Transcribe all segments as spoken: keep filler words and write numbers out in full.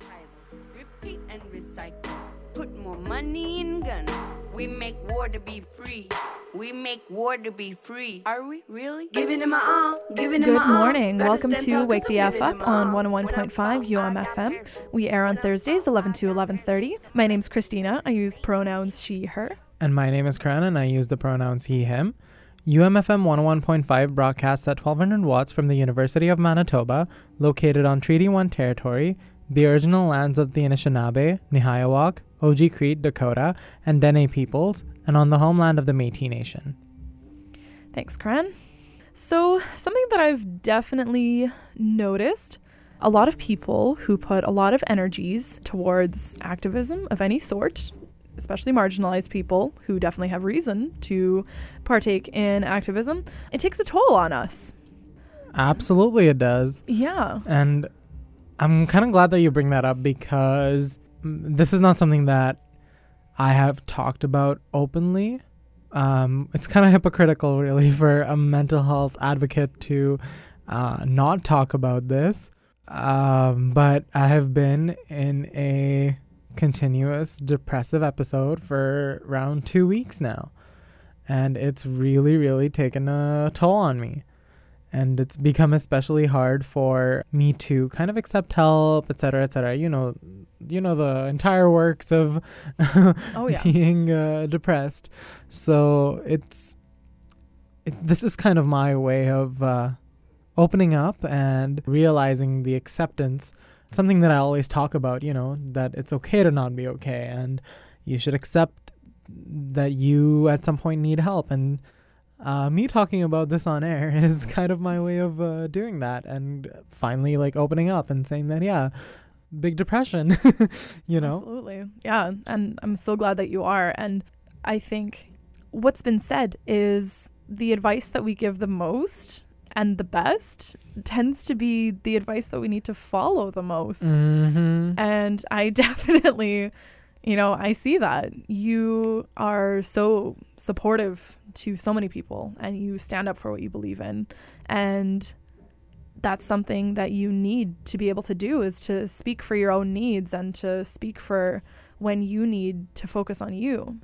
Revival, repeat and recycle. Put more money in guns. We make war to be free. We make war to be free. Are we really? Giving him my all. Giving him my all. Good morning. Welcome to Wake the F Up on one oh one point five U M F M. We air on Thursdays eleven to eleven thirty. My name's Christina. I use pronouns she, her. And my name is Karan, and I use the pronouns he, him. U M F M one oh one point five broadcasts at twelve hundred watts from the University of Manitoba, located on Treaty one territory, the original lands of the Anishinaabe, Nihayawak, Oji-Crete, Dakota, and Dene peoples, and on the homeland of the Métis Nation. Thanks, Karan. So, something that I've definitely noticed, a lot of people who put a lot of energies towards activism of any sort, especially marginalized people who definitely have reason to partake in activism, it takes a toll on us. Absolutely it does. Yeah. And I'm kind of glad that you bring that up, because this is not something that I have talked about openly. Um, it's kind of hypocritical, really, for a mental health advocate to uh, not talk about this. Um, but I have been in a continuous depressive episode for around two weeks now, and it's really really taken a toll on me, and it's become especially hard for me to kind of accept help, etc., etc. you know you know the entire works of oh, yeah. being uh, depressed. So it's it, this is kind of my way of uh, opening up and realizing the acceptance. Something that I always talk about, you know, that it's okay to not be okay, and you should accept that you at some point need help. And uh, me talking about this on air is kind of my way of uh, doing that, and finally like opening up and saying that, yeah, big depression, you know. Absolutely. Yeah. And I'm so glad that you are. And I think what's been said is the advice that we give the most and the best tends to be the advice that we need to follow the most. Mm-hmm. And I definitely, you know, I see that. You are so supportive to so many people, and you stand up for what you believe in. And that's something that you need to be able to do, is to speak for your own needs and to speak for when you need to focus on you.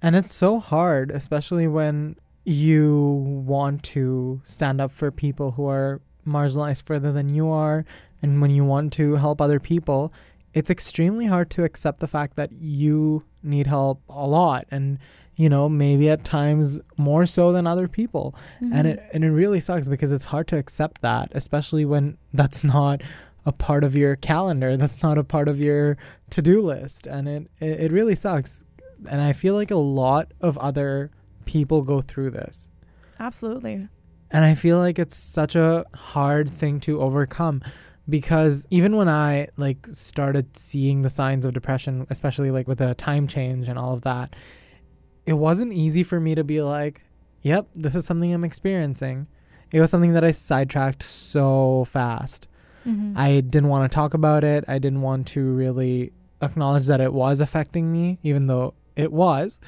And it's so hard, especially when you want to stand up for people who are marginalized further than you are, and when you want to help other people, it's extremely hard to accept the fact that you need help a lot, and you know, maybe at times more so than other people. Mm-hmm. And it and it really sucks, because it's hard to accept that, especially when that's not a part of your calendar, that's not a part of your to-do list, and it it, it really sucks. And I feel like a lot of other people go through this. Absolutely. And I feel like it's such a hard thing to overcome, because even when I like started seeing the signs of depression, especially like with the time change and all of that, it wasn't easy for me to be like, yep, this is something I'm experiencing. It was something that I sidetracked so fast. Mm-hmm. I didn't want to talk about it. I didn't want to really acknowledge that it was affecting me, even though it was.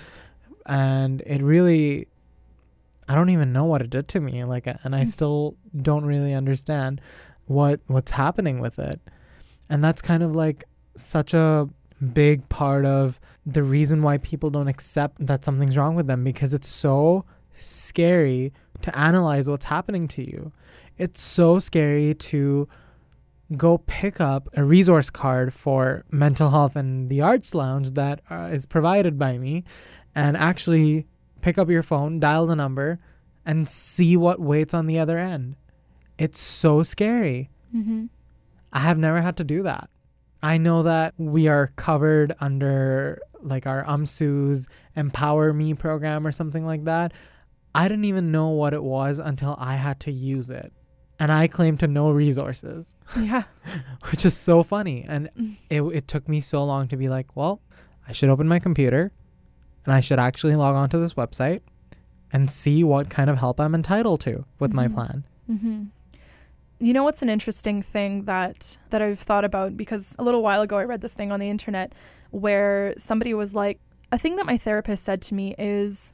And it really, I don't even know what it did to me. Like, and I still don't really understand what what's happening with it. And that's kind of like such a big part of the reason why people don't accept that something's wrong with them, because it's so scary to analyze what's happening to you. It's so scary to go pick up a resource card for mental health and the arts lounge that uh, is provided by me, and actually pick up your phone, dial the number, and see what waits on the other end. It's so scary. Mm-hmm. I have never had to do that. I know that we are covered under like our U M S U's Empower Me program or something like that. I didn't even know what it was until I had to use it. And I claim to know resources. Yeah. Which is so funny. And it, it took me so long to be like, well, I should open my computer, and I should actually log on to this website and see what kind of help I'm entitled to with mm-hmm. my plan. Mm-hmm. You know, what's an interesting thing that, that I've thought about, because a little while ago I read this thing on the internet where somebody was like, a thing that my therapist said to me is,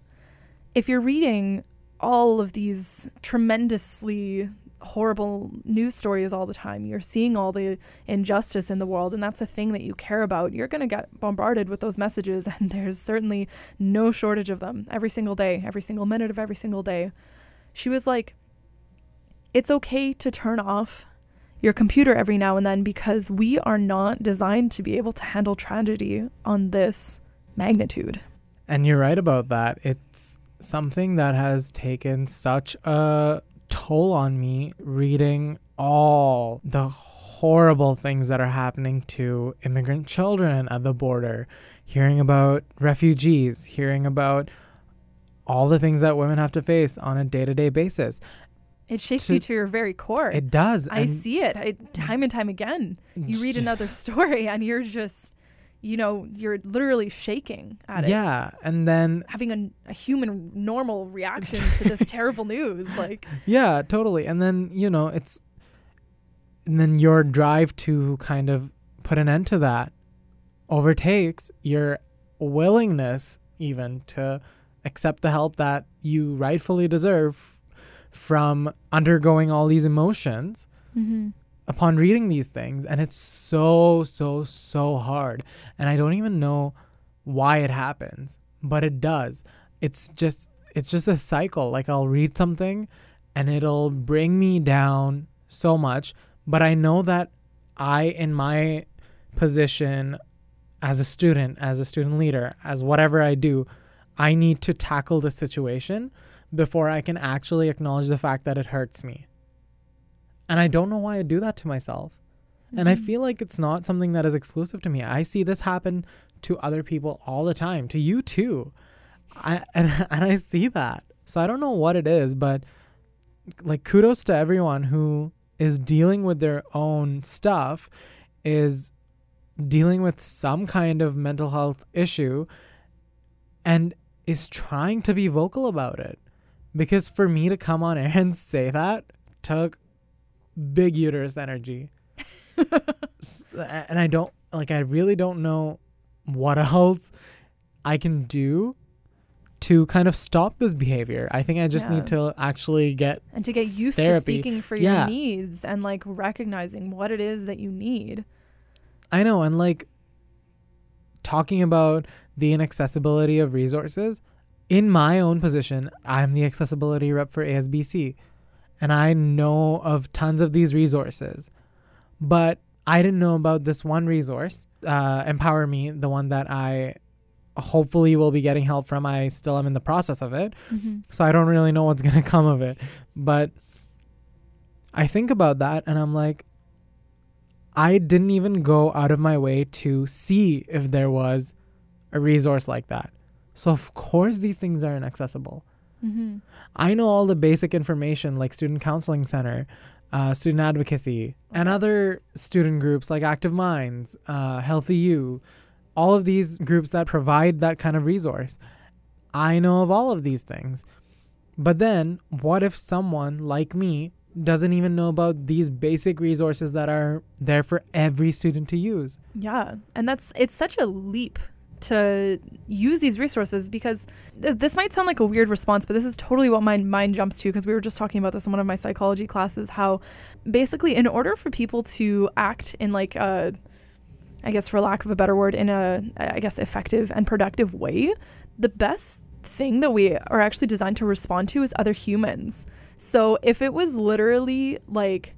if you're reading all of these tremendously horrible news stories all the time. You're seeing all the injustice in the world, and that's a thing that you care about. You're going to get bombarded with those messages, and there's certainly no shortage of them every single day, every single minute of every single day. She was like, it's okay to turn off your computer every now and then, because we are not designed to be able to handle tragedy on this magnitude. And you're right about that. It's something that has taken such a toll on me, reading all the horrible things that are happening to immigrant children at the border, hearing about refugees, hearing about all the things that women have to face on a day-to-day basis. It shakes to, you to your very core. It does. I see it I, time and time again. You read another story and you're just, you know, you're literally shaking at it. Yeah. And then having a, a human normal reaction to this terrible news. Like, yeah, totally. And then, you know, it's, and then your drive to kind of put an end to that overtakes your willingness even to accept the help that you rightfully deserve from undergoing all these emotions mm-hmm. upon reading these things. And it's so, so, so hard. And I don't even know why it happens, but it does. It's just, it's just a cycle. Like, I'll read something and it'll bring me down so much, but I know that I, in my position as a student, as a student leader, as whatever I do, I need to tackle the situation before I can actually acknowledge the fact that it hurts me. And I don't know why I do that to myself. Mm-hmm. And I feel like it's not something that is exclusive to me. I see this happen to other people all the time, to you too. I, and, and I see that. So I don't know what it is, but like, kudos to everyone who is dealing with their own stuff, is dealing with some kind of mental health issue, and is trying to be vocal about it. Because for me to come on air and say that took big uterus energy. And I don't, like, I really don't know what else I can do to kind of stop this behavior. I think I just yeah. need to actually get And to get used therapy. to speaking for your yeah. needs and, like, recognizing what it is that you need. I know. And, like, talking about the inaccessibility of resources. In my own position, I'm the accessibility rep for A S B C, and I know of tons of these resources, but I didn't know about this one resource, uh, Empower Me, the one that I hopefully will be getting help from. I still am in the process of it, mm-hmm. so I don't really know what's going to come of it, but I think about that, and I'm like, I didn't even go out of my way to see if there was a resource like that. So of course these things are inaccessible. Mm-hmm. I know all the basic information, like Student Counseling Center, uh, Student Advocacy, okay. and other student groups like Active Minds, uh, Healthy U, all of these groups that provide that kind of resource. I know of all of these things. But then what if someone like me doesn't even know about these basic resources that are there for every student to use? Yeah, and that's it's such a leap to use these resources, because th- this might sound like a weird response, but this is totally what my mind jumps to, because we were just talking about this in one of my psychology classes, how basically in order for people to act in, like, a, I guess for lack of a better word, in a, I guess, effective and productive way, the best thing that we are actually designed to respond to is other humans. So if it was literally like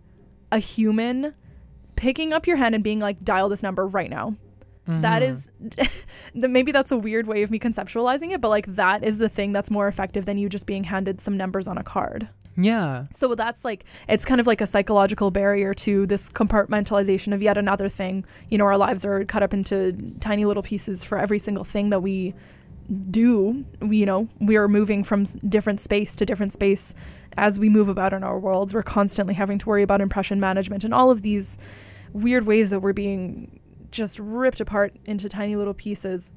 a human picking up your hand and being like, dial this number right now, Mm-hmm. that is, maybe that's a weird way of me conceptualizing it, but like, that is the thing that's more effective than you just being handed some numbers on a card. Yeah. So that's like, it's kind of like a psychological barrier to this compartmentalization of yet another thing. You know, our lives are cut up into tiny little pieces for every single thing that we do. We, you know, we are moving from different space to different space as we move about in our worlds. We're constantly having to worry about impression management and all of these weird ways that we're being just ripped apart into tiny little pieces.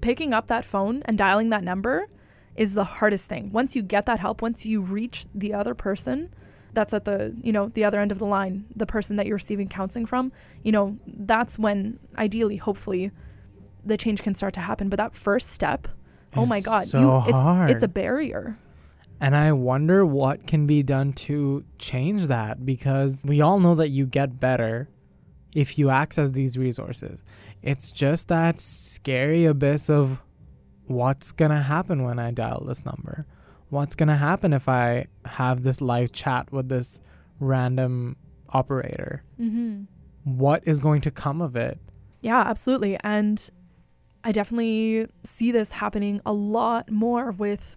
Picking up that phone and dialing that number is the hardest thing. Once you get that help, once you reach the other person that's at the, you know, the other end of the line, the person that you're receiving counseling from, you know, that's when ideally, hopefully, the change can start to happen. But that first step, it's oh my God, so you, it's, hard. It's a barrier. And I wonder what can be done to change that, because we all know that you get better if you access these resources. It's just that scary abyss of what's going to happen when I dial this number? What's going to happen if I have this live chat with this random operator? Mm-hmm. What is going to come of it? Yeah, absolutely. And I definitely see this happening a lot more with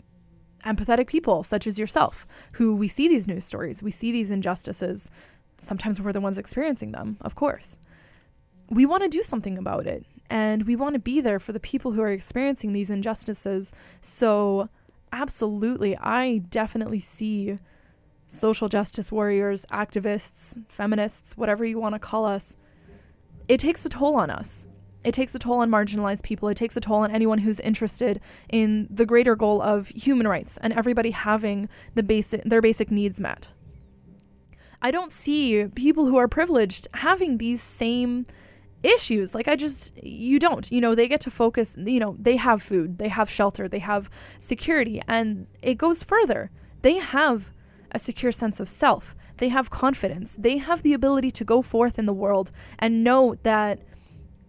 empathetic people such as yourself, who we see these news stories, we see these injustices. Sometimes we're the ones experiencing them, of course. We want to do something about it, and we want to be there for the people who are experiencing these injustices. So absolutely, I definitely see social justice warriors, activists, feminists, whatever you want to call us. It takes a toll on us. It takes a toll on marginalized people. It takes a toll on anyone who's interested in the greater goal of human rights and everybody having the basic their basic needs met. I don't see people who are privileged having these same issues. Like I just, you don't, you know, they get to focus, you know, they have food, they have shelter, they have security, and it goes further. They have a secure sense of self. They have confidence. They have the ability to go forth in the world and know that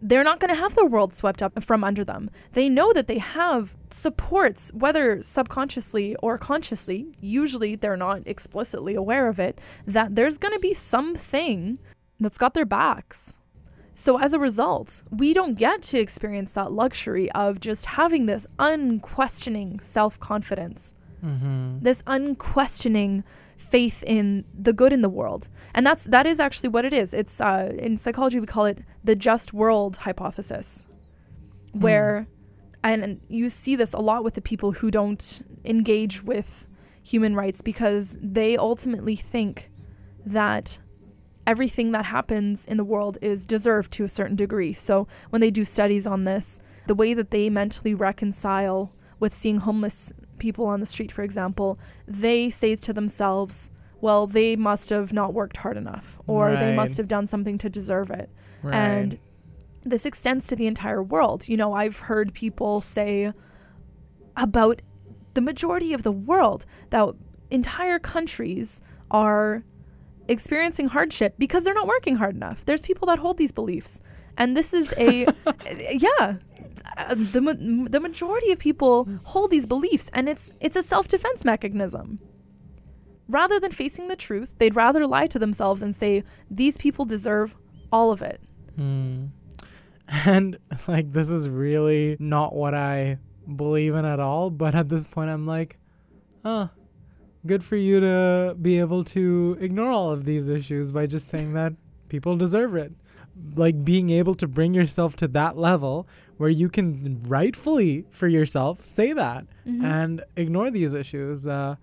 they're not going to have the world swept up from under them. They know that they have supports, whether subconsciously or consciously, usually they're not explicitly aware of it, that there's going to be something that's got their backs. So as a result, we don't get to experience that luxury of just having this unquestioning self-confidence, mm-hmm. this unquestioning faith in the good in the world. And that's that is actually what it is. It's uh, in psychology, we call it the just world hypothesis, where mm. and, and you see this a lot with the people who don't engage with human rights, because they ultimately think that everything that happens in the world is deserved to a certain degree. So when they do studies on this, the way that they mentally reconcile with seeing homeless people on the street, for example, they say to themselves, well, they must have not worked hard enough, or right. they must have done something to deserve it. Right. And this extends to the entire world. You know, I've heard people say about the majority of the world that entire countries are experiencing hardship because they're not working hard enough. There's people that hold these beliefs. And this is a, yeah, the ma- the majority of people hold these beliefs, and it's it's a self-defense mechanism. Rather than facing the truth, they'd rather lie to themselves and say, these people deserve all of it. Mm. And like, this is really not what I believe in at all. But at this point, I'm like, oh, good for you to be able to ignore all of these issues by just saying that people deserve it. Like, being able to bring yourself to that level where you can rightfully for yourself say that mm-hmm. and ignore these issues. Uh,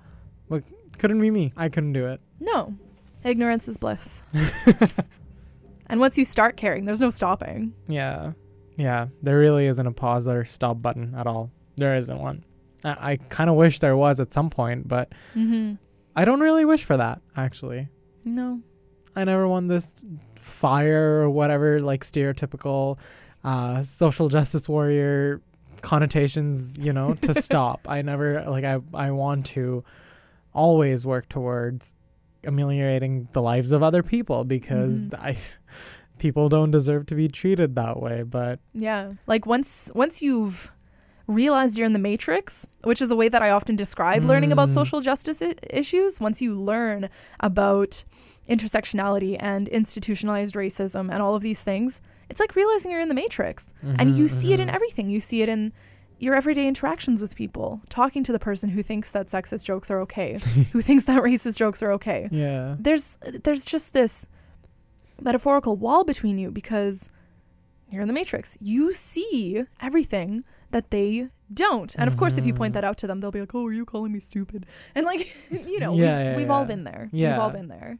well, couldn't be me. I couldn't do it. No. Ignorance is bliss. And once you start caring, there's no stopping. Yeah. Yeah. There really isn't a pause or stop button at all. There isn't one. I, I kind of wish there was at some point, but mm-hmm. I don't really wish for that, actually. No. I never won this fire or whatever, like, stereotypical uh social justice warrior connotations, you know, to stop. I never like I I want to always work towards ameliorating the lives of other people, because mm. I people don't deserve to be treated that way. But yeah, like once once you've realized you're in the matrix, which is a way that I often describe mm. learning about social justice I- issues, once you learn about intersectionality and institutionalized racism and all of these things, it's like realizing you're in the matrix. Mm-hmm, and you mm-hmm. see it in everything. You see it in your everyday interactions with people, talking to the person who thinks that sexist jokes are okay, who thinks that racist jokes are okay. Yeah. There's there's just this metaphorical wall between you because you're in the matrix. You see everything that they don't. And of course, mm-hmm. if you point that out to them, they'll be like, oh, are you calling me stupid? And like, you know, yeah, we've, yeah, we've yeah. all been there. Yeah. We've all been there.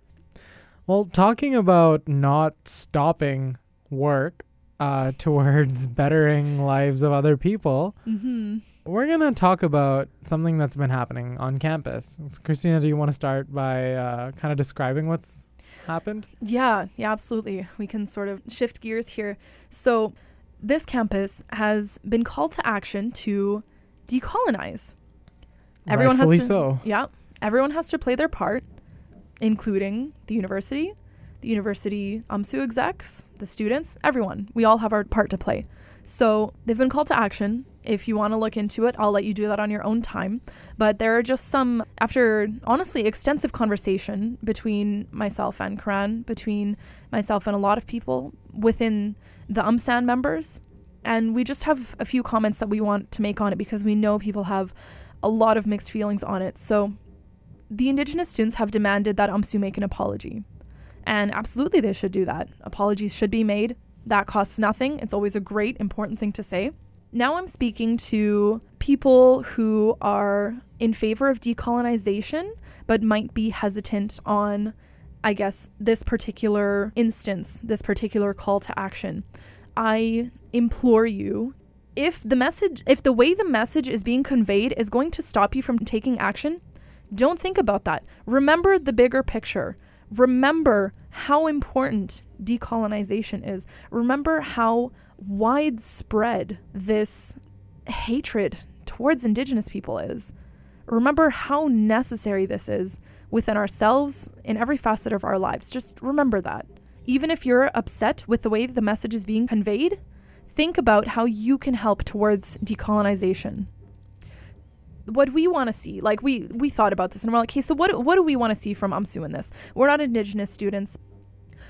Well, talking about not stopping work uh, towards bettering lives of other people, mm-hmm. we're going to talk about something that's been happening on campus. Christina, do you want to start by uh, kind of describing what's happened? Yeah, yeah, absolutely. We can sort of shift gears here. So this campus has been called to action to decolonize. Everyone Rightfully has to, so. Yeah. Everyone has to play their part, including the university, the university U M S U execs, the students, everyone. We all have our part to play. So they've been called to action. If you want to look into it, I'll let you do that on your own time. But there are just some, after honestly extensive conversation between myself and Karan, between myself and a lot of people within the U M S A N members. And we just have a few comments that we want to make on it because we know people have a lot of mixed feelings on it. So the Indigenous students have demanded that U M S U make an apology. And absolutely they should do that. Apologies should be made. That costs nothing. It's always a great, important thing to say. Now I'm speaking to people who are in favor of decolonization, but might be hesitant on, I guess, this particular instance, this particular call to action. I implore you, if the message, if the way the message is being conveyed is going to stop you from taking action, don't think about that. Remember the bigger picture. Remember how important decolonization is. Remember how widespread this hatred towards Indigenous people is. Remember how necessary this is within ourselves, in every facet of our lives. Just remember that. Even if you're upset with the way the message is being conveyed, think about how you can help towards decolonization. What we want to see, like we we thought about this and we're like, okay, so what what do we want to see from U M S U in this? We're not Indigenous students.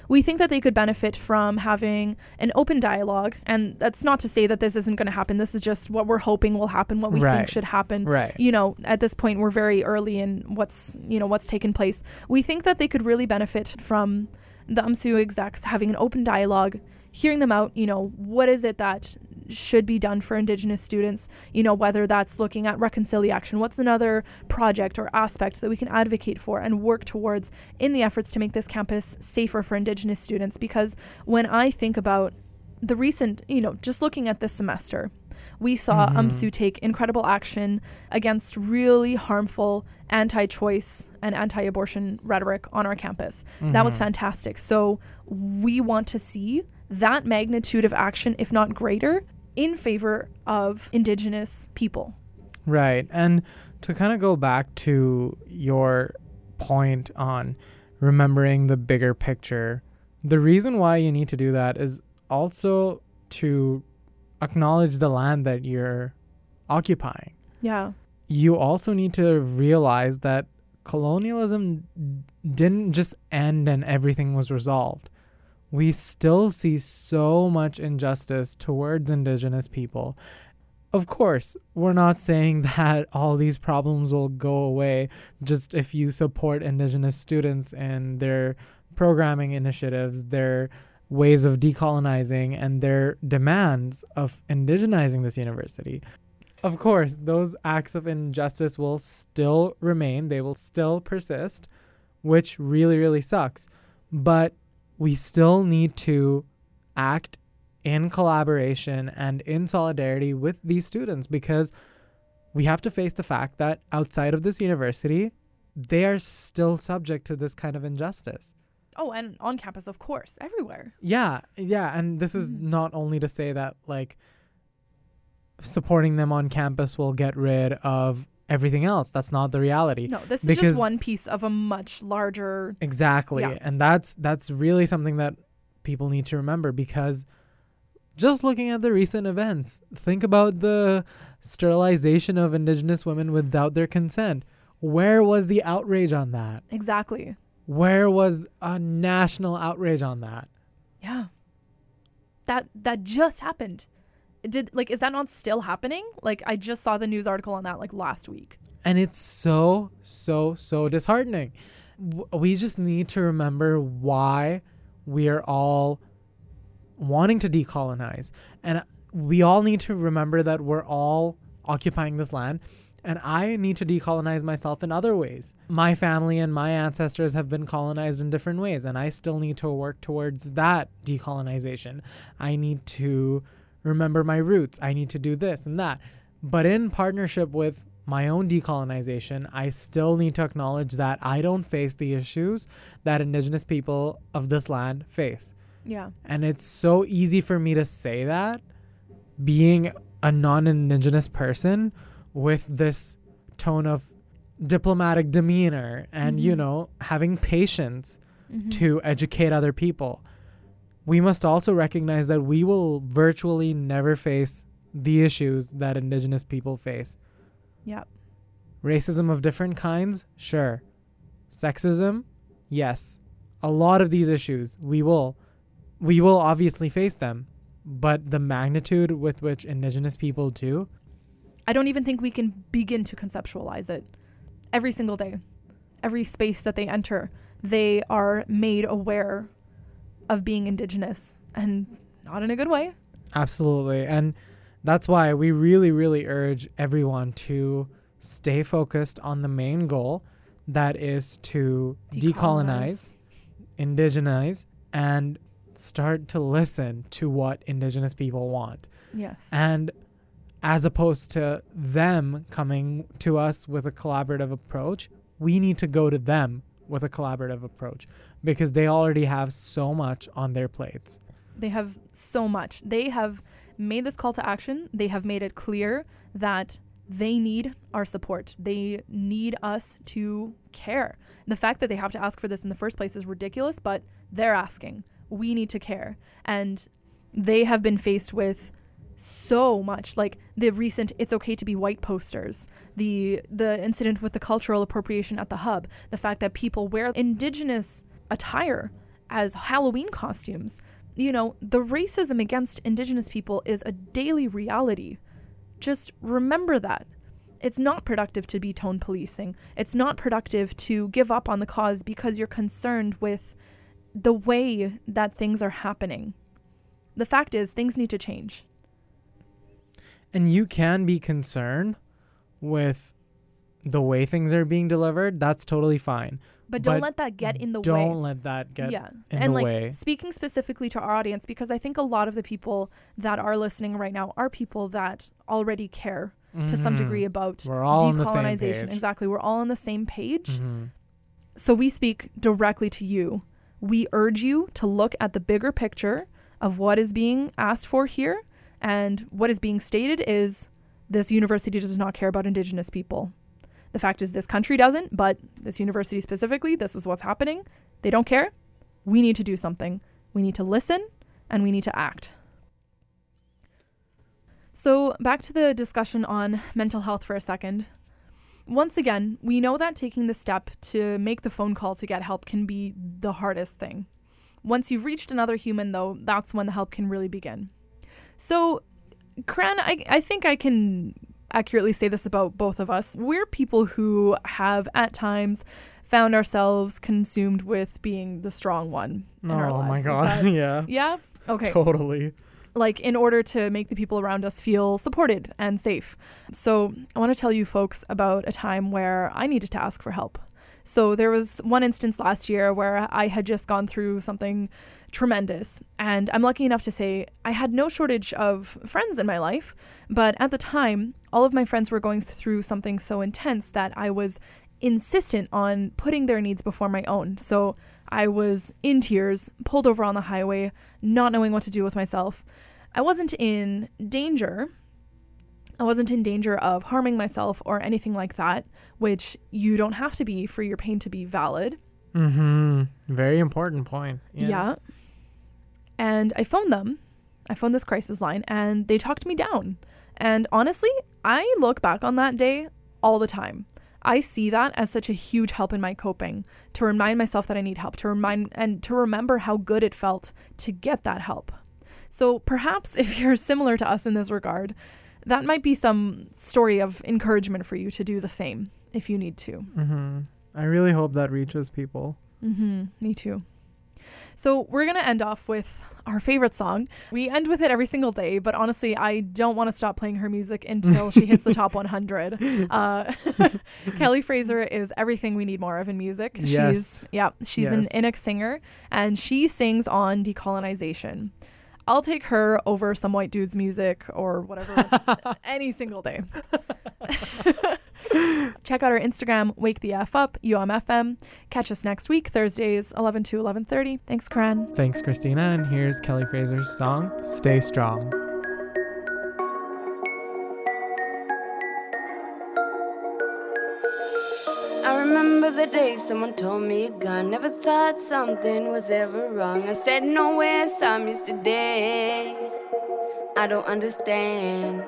We think that they could benefit from having an open dialogue, and that's not to say that this isn't going to happen. This is just what we're hoping will happen, what we right. think should happen. Right. You know, at this point, we're very early in what's, you know, what's taken place. We think that they could really benefit from the U M S U execs having an open dialogue, hearing them out. You know, what is it that should be done for Indigenous students, you know, whether that's looking at reconciliation, what's another project or aspect that we can advocate for and work towards in the efforts to make this campus safer for Indigenous students. Because when I think about the recent, you know, just looking at this semester, we saw mm-hmm. U M S U take incredible action against really harmful anti-choice and anti-abortion rhetoric on our campus. Mm-hmm. That was fantastic. So we want to see that magnitude of action, if not greater, in favor of Indigenous people. Right. And to kind of go back to your point on remembering the bigger picture, the reason why you need to do that is also to acknowledge the land that you're occupying. Yeah. You also need to realize that colonialism didn't just end and everything was resolved. We still see so much injustice towards Indigenous people. Of course, we're not saying that all these problems will go away just if you support Indigenous students and their programming initiatives, their ways of decolonizing, and their demands of indigenizing this university. Of course, those acts of injustice will still remain. They will still persist, which really, really sucks. But we still need to act in collaboration and in solidarity with these students, because we have to face the fact that outside of this university, they are still subject to this kind of injustice. Oh, and on campus, of course, everywhere. Yeah, yeah. And this is mm-hmm. not only to say that, like, supporting them on campus will get rid of everything else. That's not the reality. No, this because is just one piece of a much larger. Exactly. Yeah. And that's that's really something that people need to remember, because just looking at the recent events, think about the sterilization of Indigenous women without their consent. Where was the outrage on that? Exactly. Where was a national outrage on that? Yeah. That that just happened. Did like is that not still happening? Like, I just saw the news article on that like last week. And it's so, so, so disheartening. W- we just need to remember why we are all wanting to decolonize. And we all need to remember that we're all occupying this land. And I need to decolonize myself in other ways. My family and my ancestors have been colonized in different ways. And I still need to work towards that decolonization. I need to remember my roots. I need to do this and that. But in partnership with my own decolonization, I still need to acknowledge that I don't face the issues that Indigenous people of this land face. Yeah. And it's so easy for me to say that, being a non-Indigenous person, with this tone of diplomatic demeanor and, mm-hmm. you know, having patience mm-hmm. to educate other people. We must also recognize that we will virtually never face the issues that Indigenous people face. Yep. Racism of different kinds? Sure. Sexism? Yes. A lot of these issues, we will. We will obviously face them, but the magnitude with which Indigenous people do, I don't even think we can begin to conceptualize it. Every single day, every space that they enter, they are made aware of being Indigenous, and not in a good way. Absolutely. And that's why we really, really urge everyone to stay focused on the main goal, that is to decolonize, decolonize indigenize, and start to listen to what Indigenous people want. Yes. And as opposed to them coming to us with a collaborative approach, we need to go to them with a collaborative approach, because they already have so much on their plates. They have so much. They have made this call to action. They have made it clear that they need our support. They need us to care. The fact that they have to ask for this in the first place is ridiculous, but they're asking. We need to care. And they have been faced with so much, like the recent "It's okay to be white" posters, the the incident with the cultural appropriation at the Hub, the fact that people wear Indigenous attire as Halloween costumes. You know, the racism against Indigenous people is a daily reality. Just remember that. It's not productive to be tone policing. It's not productive to give up on the cause because you're concerned with the way that things are happening. The fact is, things need to change. And you can be concerned with the way things are being delivered. That's totally fine. But don't but let that get in the don't way. Don't let that get yeah. in and the like, way. And like speaking specifically to our audience, because I think a lot of the people that are listening right now are people that already care mm-hmm. to some degree about we're all decolonization. On the same page. Exactly. We're all on the same page. Mm-hmm. So we speak directly to you. We urge you to look at the bigger picture of what is being asked for here. And what is being stated is this university does not care about Indigenous people. The fact is this country doesn't, but this university specifically, this is what's happening. They don't care. We need to do something. We need to listen and we need to act. So back to the discussion on mental health for a second. Once again, we know that taking the step to make the phone call to get help can be the hardest thing. Once you've reached another human, though, that's when the help can really begin. So, Kran, I, I think I can accurately say this about both of us. We're people who have, at times, found ourselves consumed with being the strong one in oh, our lives. Oh, my God. That, yeah. Yeah? Okay. Totally. Like, in order to make the people around us feel supported and safe. So, I want to tell you folks about a time where I needed to ask for help. So, there was one instance last year where I had just gone through something tremendous. And I'm lucky enough to say I had no shortage of friends in my life. But at the time, all of my friends were going through something so intense that I was insistent on putting their needs before my own. So I was in tears, pulled over on the highway, not knowing what to do with myself. I wasn't in danger. I wasn't in danger of harming myself or anything like that, which you don't have to be for your pain to be valid. Mm-hmm. Very important point. Yeah. yeah. And I phoned them. I phoned this crisis line and they talked me down. And honestly, I look back on that day all the time. I see that as such a huge help in my coping, to remind myself that I need help, to remind and to remember how good it felt to get that help. So perhaps if you're similar to us in this regard, that might be some story of encouragement for you to do the same if you need to. Mm-hmm. I really hope that reaches people. Mm-hmm. Me too. So we're going to end off with our favorite song. We end with it every single day, but honestly, I don't want to stop playing her music until she hits the top one hundred. Uh, Kelly Fraser is everything we need more of in music. Yes. She's, yeah, she's yes. an Inuk singer, and she sings on decolonization. I'll take her over some white dude's music or whatever any single day. Check out our Instagram, Wake the F Up, U M F M. Catch us next week, Thursdays, eleven to eleven thirty. Thanks, Kran. Thanks, Christina. And here's Kelly Fraser's song, Stay Strong. someone told me a gun. Never thought something was ever wrong. I said no way, some yesterday. I don't understand,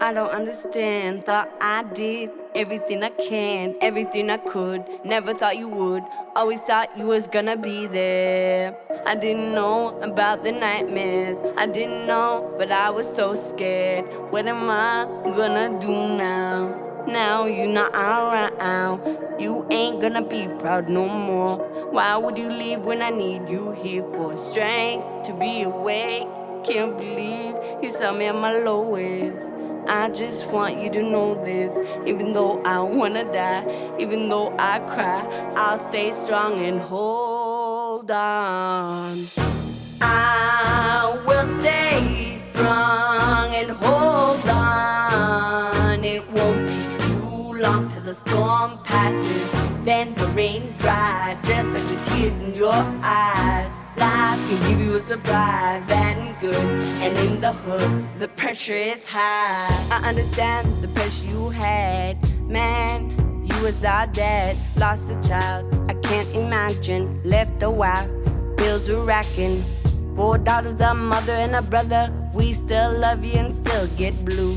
I don't understand. Thought I did everything I can, everything I could. Never thought you would, always thought you was gonna be there. I didn't know about the nightmares, I didn't know, but I was so scared. What am I gonna do now? Now you're not around, you ain't gonna be proud no more. Why would you leave when I need you here for strength to be awake? Can't believe you saw me at my lowest. I just want you to know this, even though I wanna die, even though I cry, I'll stay strong and hold on. I will stay strong and hold on. It won't be too long till the storm passes, then the rain dries, just like the tears in your eyes. Life can give you a surprise, bad and good, and in the hood, the pressure is high. I understand the pressure you had, man, you was all dead. Lost a child, I can't imagine, left a wife, bills were racking. Four daughters, a mother and a brother, we still love you and still get blue.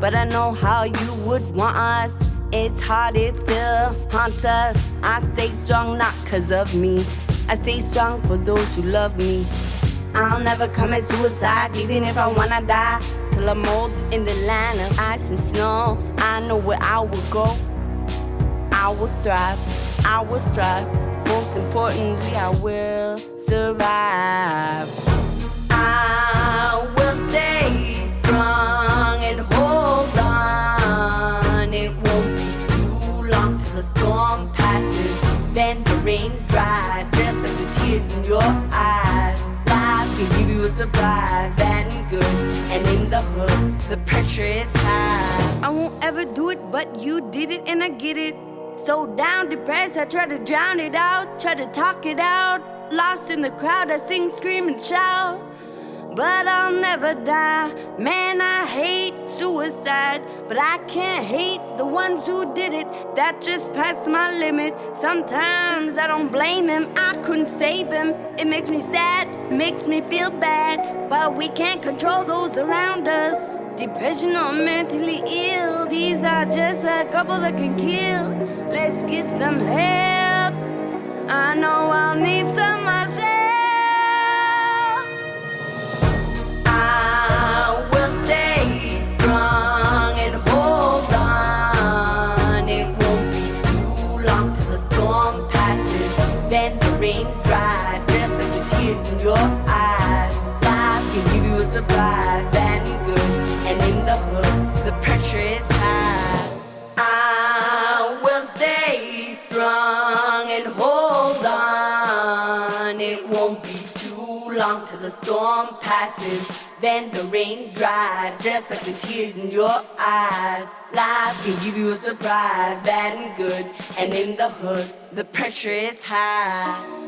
But I know how you would want us, it's hard, it still haunts us. I stay strong not cause of me, I stay strong for those who love me. I'll never commit suicide, even if I wanna die. Till I'm old in the line of ice and snow. I know where I will go. I will thrive, I will strive. Most importantly, I will survive. I will stay strong and hold on. It won't be too long till the storm passes, then the rain dries. In your eyes, life can give you a surprise, bad and good, and in the hood, the pressure is high. I won't ever do it, but you did it and I get it. So down, depressed, I try to drown it out, try to talk it out. Lost in the crowd, I sing, scream, and shout. But I'll never die. Man, I hate suicide, but I can't hate the ones who did it. That just passed my limit. Sometimes I don't blame him, I couldn't save him. It makes me sad, makes me feel bad, but we can't control those around us. Depression or mentally ill, these are just a couple that can kill. Let's get some help, I know I'll need some myself. I will stay strong and hold on. It won't be too long till the storm passes, then the rain dries, just like the tears in your eyes. Life can give you a surprise, bad and good, and in the hood, the pressure is high. I will stay strong and hold on. It won't be too long till the storm passes, then the rain dries, just like the tears in your eyes. Life can give you a surprise, bad and good, and in the hood, the pressure is high.